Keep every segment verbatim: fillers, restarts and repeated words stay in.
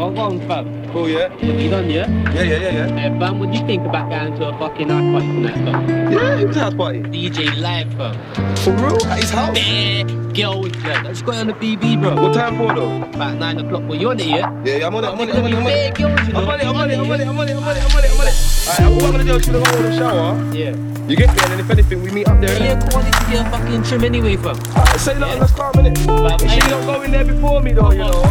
I'll go on fab. Cool, yeah? You done, yeah? Yeah, yeah, yeah, yeah. Uh, fam, what do you think about going to a fucking house party from that stuff? Yeah, who's house party? D J Live, bro. For real? At his house? Yeah, get old, bro. I just got on the B B, bro. What time for, though? About nine o'clock. Well, you on it, yeah? Yeah, yeah, I'm on it, I'm on it, I'm on it, I'm on it. I'm on it, I'm on it, I'm on it, I'm on it, I'm on it, I'm on it, I'm on it. Alright, what I'm gonna do is I'm gonna go in the shower. Yeah. You get there, and then if anything, we meet up there. Yeah, come on, you can get a fucking trim anyway, fam. Alright, say nothing, let's start a minute. Make sure you don't go in there before me, though, you know.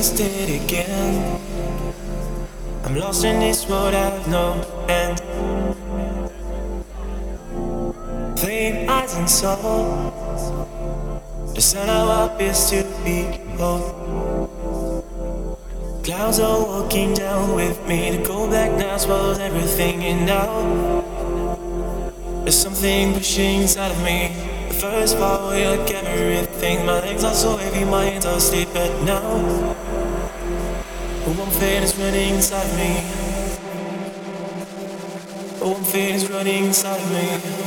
wasted again. I'm lost in this world at no end. Flame eyes and soul, the sun now appears to behold. Clouds are walking down with me. The cold black night swallows everything in now. There's something pushing inside of me. The first fall, we like everything. My legs are so heavy, my hands are asleep at now. But one fear is running inside of me. But one fear is running inside of me.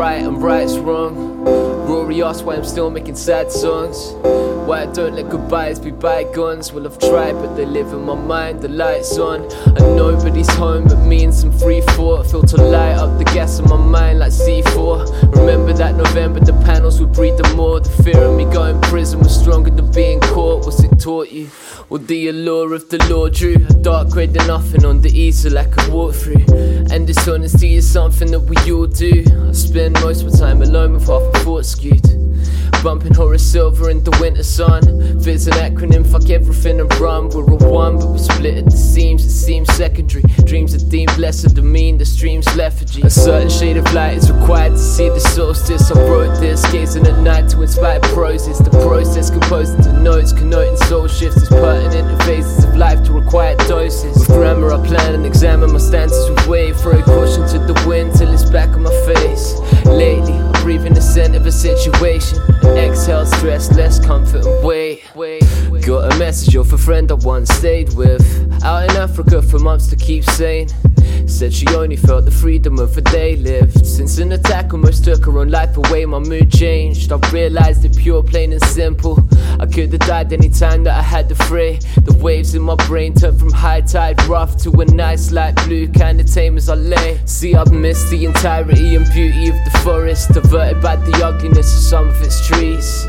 right and right's wrong. Rory asked why I'm still making sad songs, why I don't let goodbyes be bygones. Well, I've tried, but they live in my mind, the light's on, and nobody's home but me and some free thought. Feel to light up the gas in my mind like C four. Remember that November, the panels would breathe the more. The fear of me going prison was stronger than being caught. What's it taught you? Well, the allure of the law drew a dark grade to nothing on the easel I could walk through. And dishonesty is something that we all do. I spend most of my time alone with half a thought skewed, bumping horror silver in the winter sun. Fit's an acronym, fuck everything and run. We're a one, but we're split at the seams. It seems secondary, dreams are deemed lesser than mean. The stream's lethargy, a certain shade of light is required to see the solstice. I wrote this, gazing at night to inspire proses. The process composed into notes, connoting soul shifts as pertinent in phases of life to required doses. With grammar I plan and examine my stances with weight, throw caution to the wind till it's back on my face. Lately I'm breathing the scent of a situation, and exhale stress, less comfort and weight. Got a message off a friend I once stayed with, out in Africa for months to keep sane. Said she only felt the freedom of a day lived, since an attack almost took her own life away. My mood changed, I realised it pure, plain and simple. I could have died any time that I had the fray. The waves in my brain turned from high tide rough to a nice light blue, kinda tame as I lay. See, I've missed the entirety and beauty of the forest, diverted by the ugliness of some of its trees.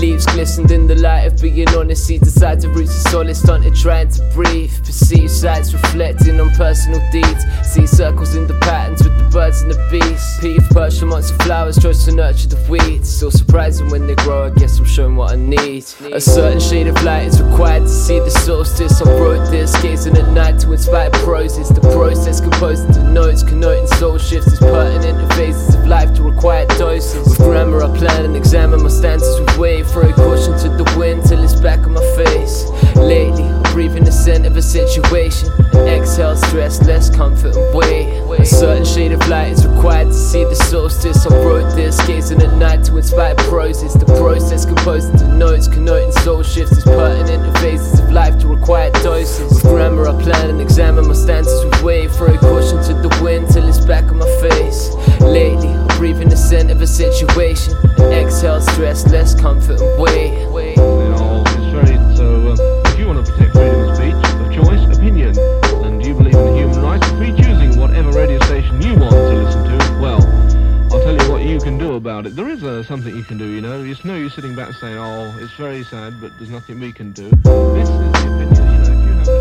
Leaves glistened in the light of being honest. He decides the roots of solace, stunted trying to breathe. Perceived sights reflecting on personal deeds. See circles in the patterns with the birds and the beasts. Peeve perched amongst the flowers, chose to nurture the weeds. Still surprising when they grow, I guess I'm showing what I need. A certain shade of light is required to see the solstice. I wrote this, gazing at night to inspire proses. The process composed into notes, connoting soul shifts is pertinent in phases of life to required doses. With grammar I plan and examine my stances with weight, throw caution to the wind till it's back on my face. Lately I'm breathing the scent of a situation, and exhale stress, less comfort and weight. A certain shade of light is required to see the solstice. I wrote this, gazing at night to inspire proses. The process composed into notes, connoting soul shifts is pertinent in phases of life to required doses. With grammar I plan and examine my stances with weight, throw caution to the wind till it's back on my face. Lately I'm breathing the scent of a situation, and exhale stress, less comfort and weight. It. There is uh, something you can do, you know. It's no use sitting back and saying, oh, it's very sad, but there's nothing we can do. This is the opinion, you know, if you have this.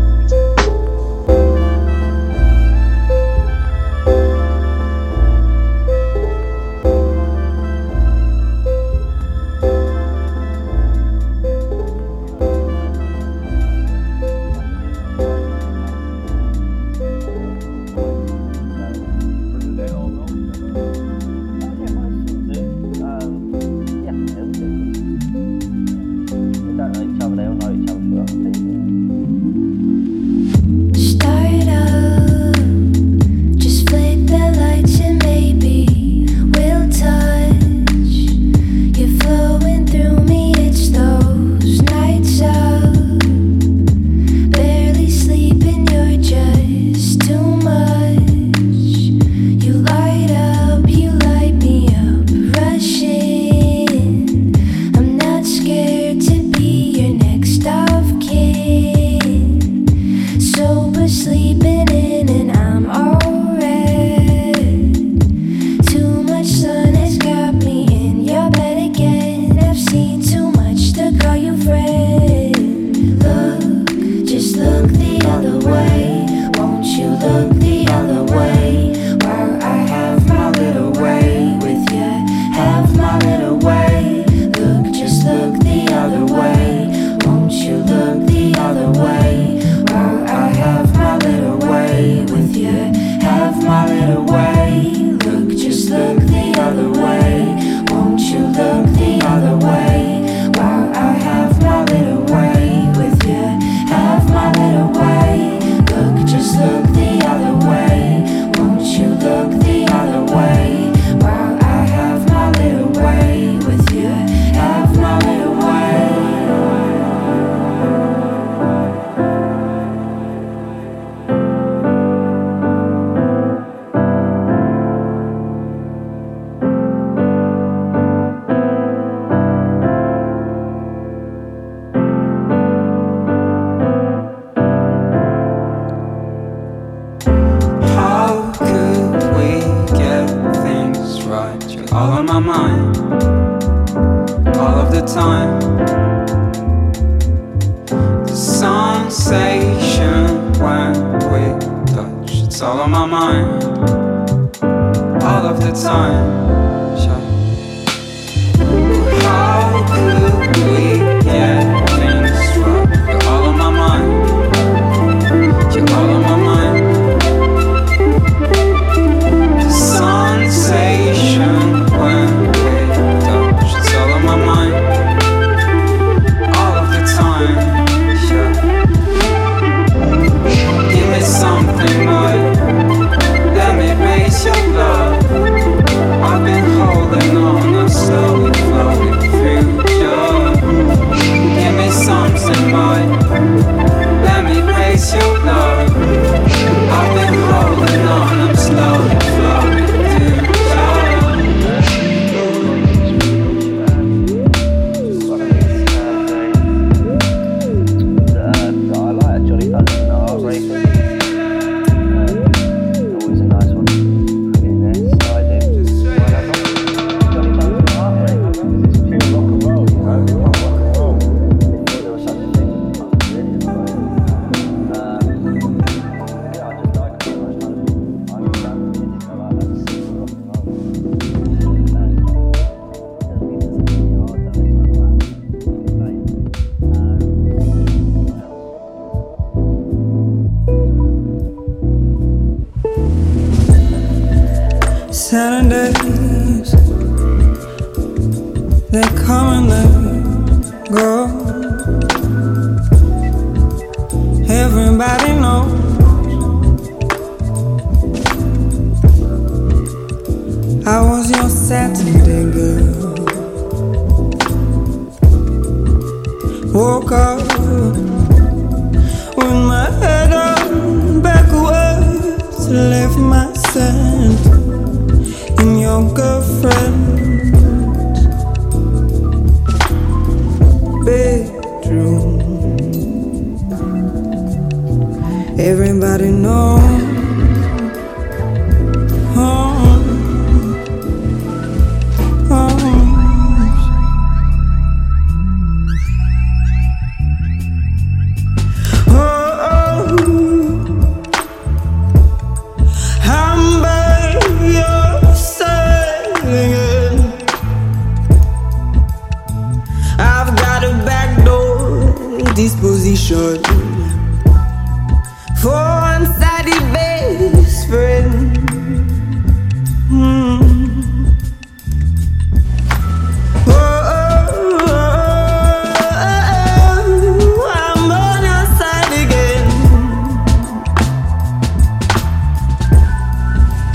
Have my little way. time the sensation when we touch. It's all on my mind, all of the time. How could we get things wrong? You're all on my mind, you're all on my mind. The sensation when Saturdays, they come and they go. Everybody knows I was your Saturday girl. Woke up with my head on backwards, left my scent in your girlfriend's bedroom. Everybody knows, oh, oh, oh, oh. I'm back. Disposition for one unsteady best friend. Mm. Oh, oh, oh, oh, oh, oh, I'm on your side again.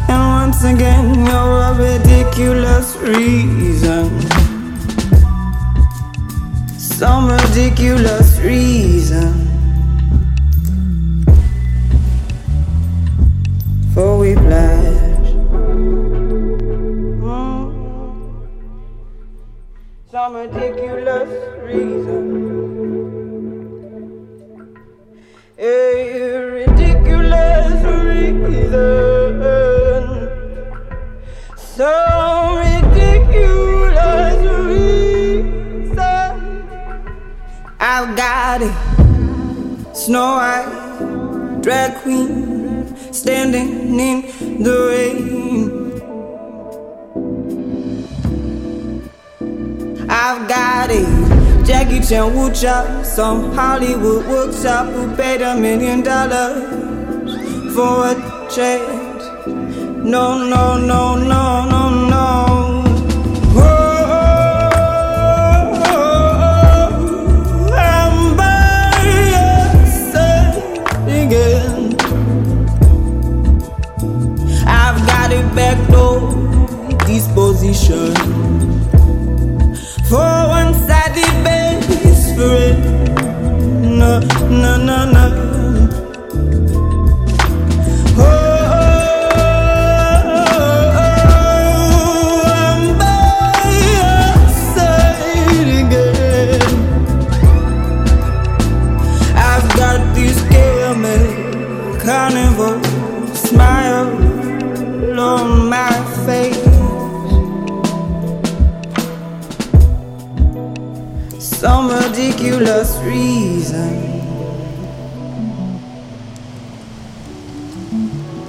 And once again, you're a ridiculous reason. Some ridiculous reason for we blush. Mm. Some ridiculous reason. A ridiculous reason. So ridiculous reason. I've got it, Snow White, drag queen, standing in the rain. I've got it, Jackie Chan Wucha, some Hollywood workshop who paid a million dollars for a chance. No, no, no, no, no, no. Disposition for one side the best friend. No, no, no, no. Oh, oh, oh, oh, oh, some ridiculous reason,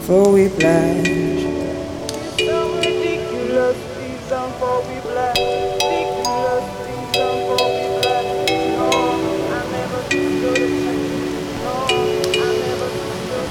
for we play. Some ridiculous reason for we play. Ridiculous reason for we play. No, I never do those things. No, I never do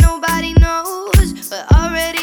Nobody knows, but already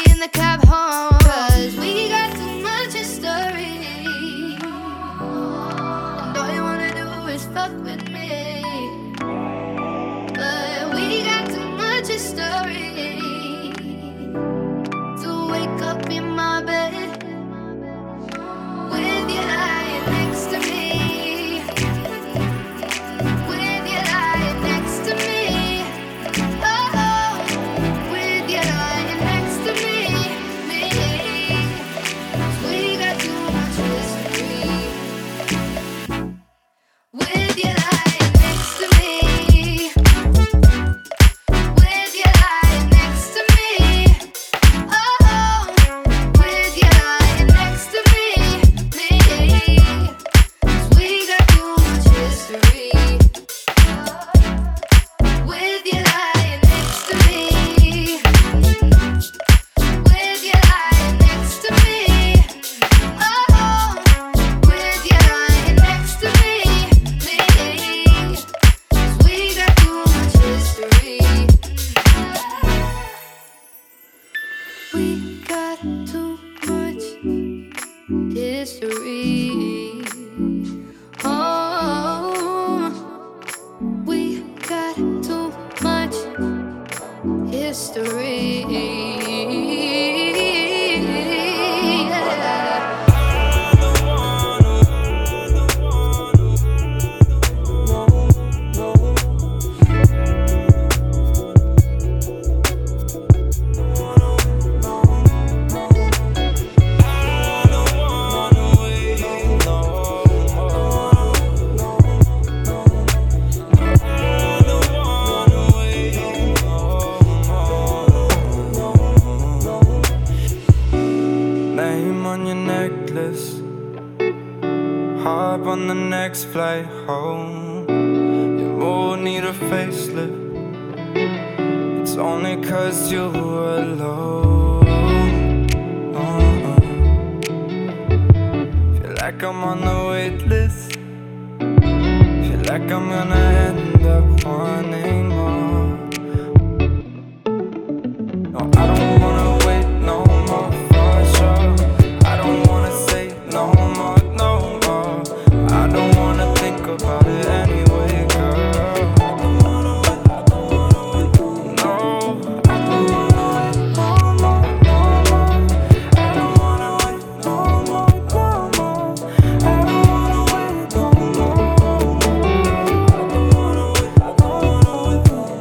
headless. Hop on the next flight home. You won't need a facelift. It's only 'cause you were alone. uh-uh. Feel like I'm on the wait list. Feel like I'm gonna end up wanting more. No, I don't wanna wait no more, for sure. I don't wanna say no more, no more. I don't wanna think about it anyway, girl. I don't wanna wait, I don't wanna wait. No, I don't wanna wait no more, no more. I don't wanna wait no more, no more. I don't wanna wait no more. I don't wanna wait, I don't wanna wait no more.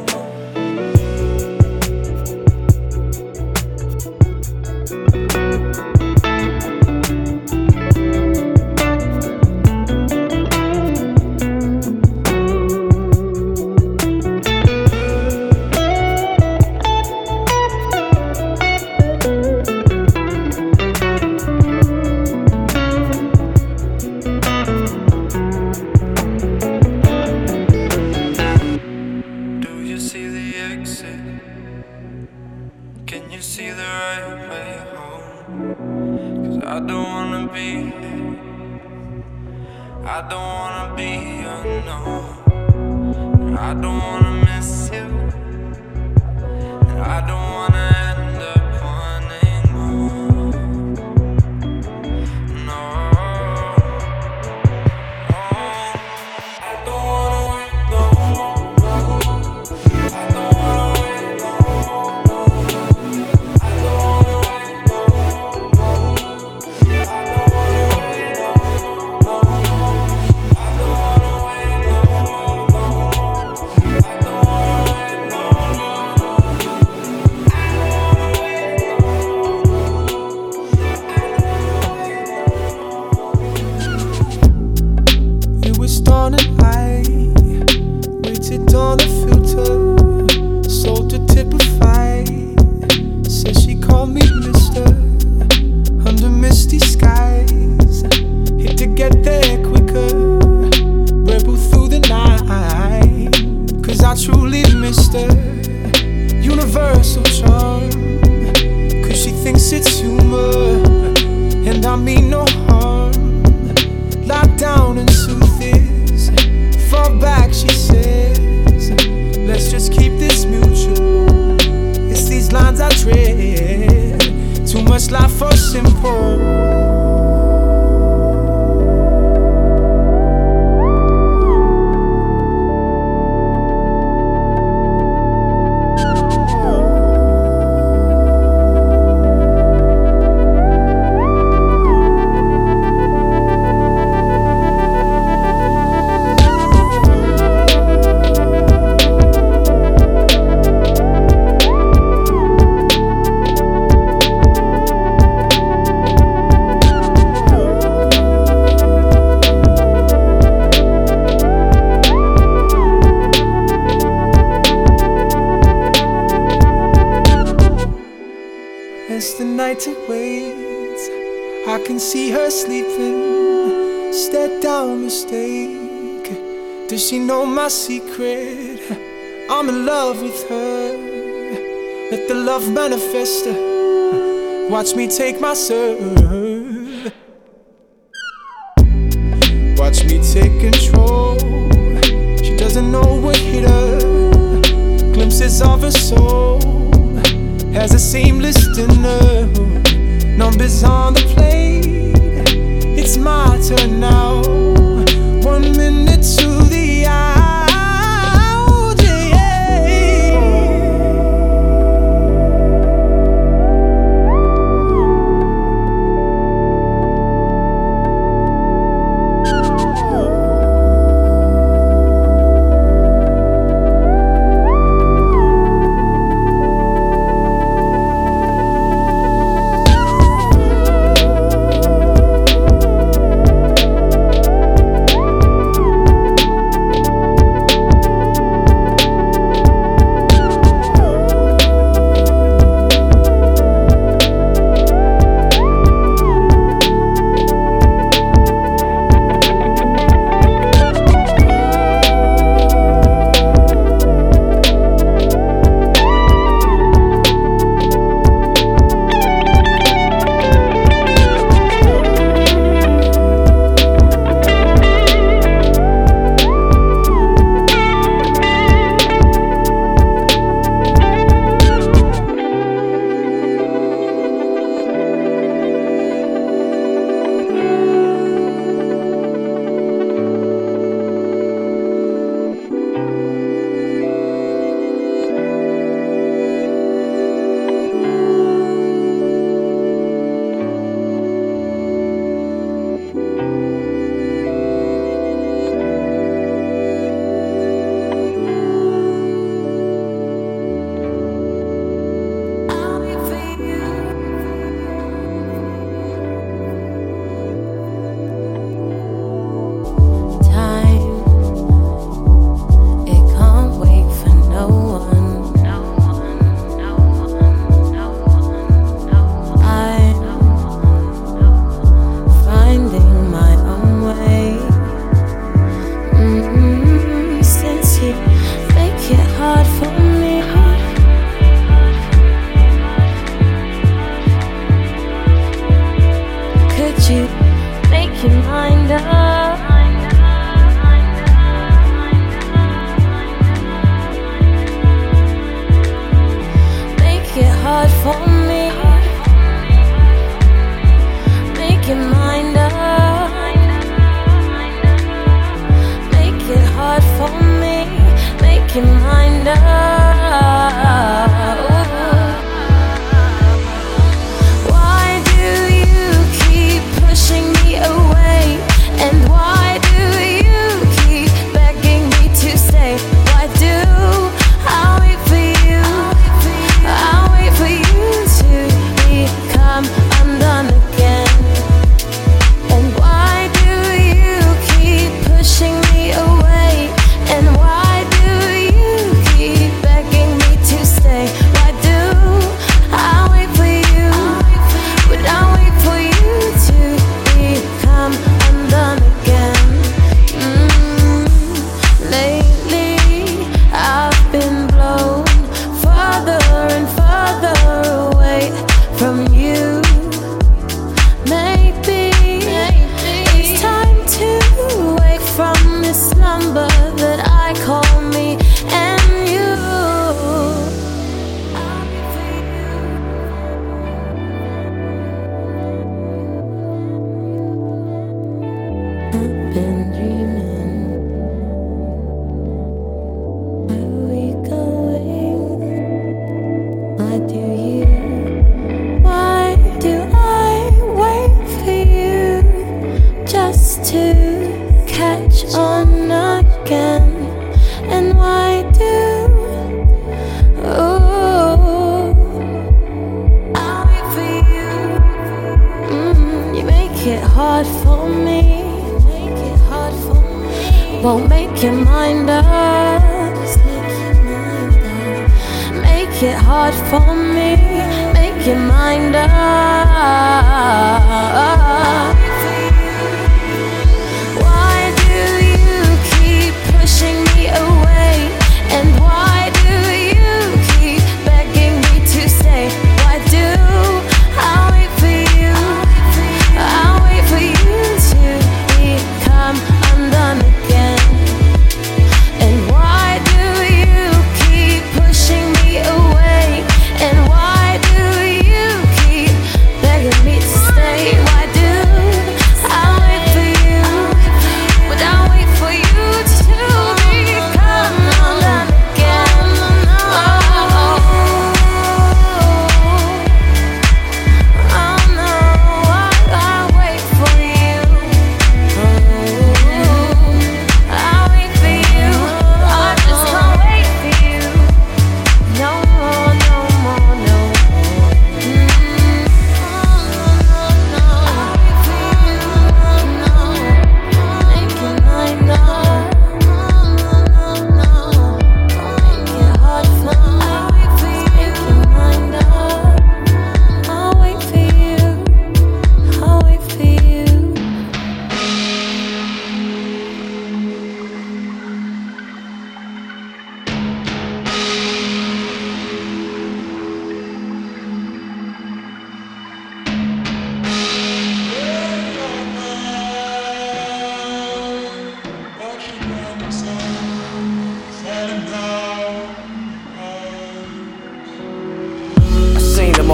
Can you see the right way home? 'Cause I don't wanna be I don't wanna be unknown. I don't wanna miss you. And I don't wanna end up wanting more. No, no, I don't wanna wait no more. I don't wanna wait no more. Secret, I'm in love with her. Let the love manifest. Watch me take my serve. Watch me take control. She doesn't know what hit her. Glimpses of her soul has a seamless dinner. Numbers on the plate. It's my turn now. One minute to the hour. from you. Maybe, maybe it's time to wake from this slumber that I call me and you. I'll be for you. I've been dreaming. Where we going? Why do you? To catch on again, and why do ooh, I'll be for you. Mm, you make it hard for me. Make it hard for me. Won't make your mind up. Just make your mind up. Make it hard for me. Make your mind up.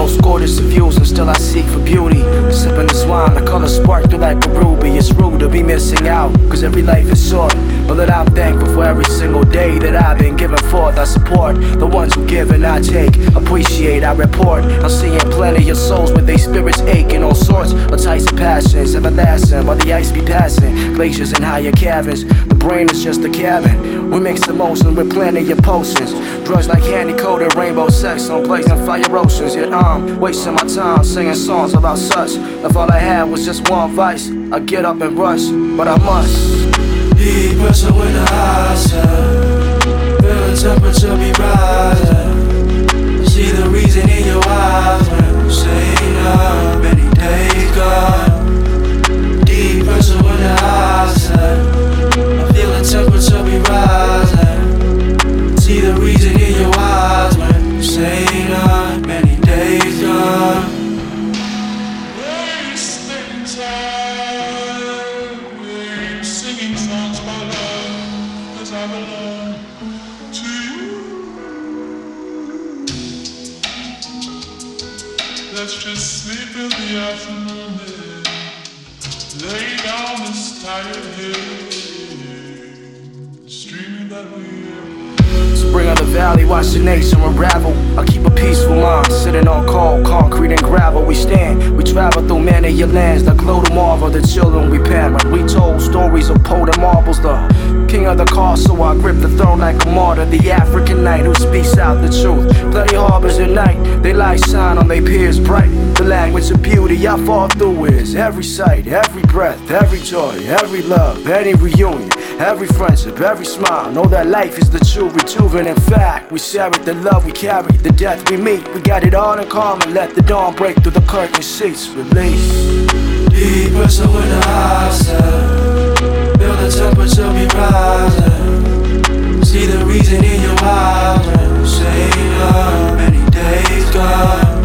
Most gorgeous of views, and still I seek for beauty. Sipping this wine, the colors spark through like a ruby. It's rude to be missing out, cause every life is short. But that I'm thankful for every single day that I've been given forth. I support the ones who give and I take. Appreciate, I report. I'm seeing plenty of souls with their spirits aching. All sorts of types of passions everlasting, while the ice be passing. Glaciers and higher caverns. The brain is just a cabin. We mix emotion with plenty of potions. Drugs like candy-coated rainbow sex on blazing fire oceans. Yet I'm wasting my time singing songs about such. If all I had was just one vice, I'd get up and rush, but I must. Heat pressure when the eyes hurt. Feel the temperature be rising. See the reason in your eyes when you say love. Many days gone. Deep pressure when the eyes hurt. I feel the temperature be rising. See the reason in your eyes when you say love. Many days gone. Let's just sleep in the afternoon, lay down this tired hill, streaming that way. Spring of the valley, watch the nation unravel. I keep a peaceful mind, sitting on cold concrete and gravel. We stand, we travel through many your lands. The glow to marvel, the children we pampered. We told stories of potent marbles, the king of the castle, I grip the throne like a martyr. The African knight who speaks out the truth. Bloody harbors at night, they light shine on they peers bright. The language of beauty I fall through is every sight, every breath, every joy, every love, any reunion, every friendship, every smile. Know that life is the true rejuvenant fact. We share it, the love we carry, the death we meet. We got it all in common. Let the dawn break through the curtain sheets. Release. Deep pressure when the eyes set. Feel the temperature be rising. See the reason in your eyes when you say love. Many days gone.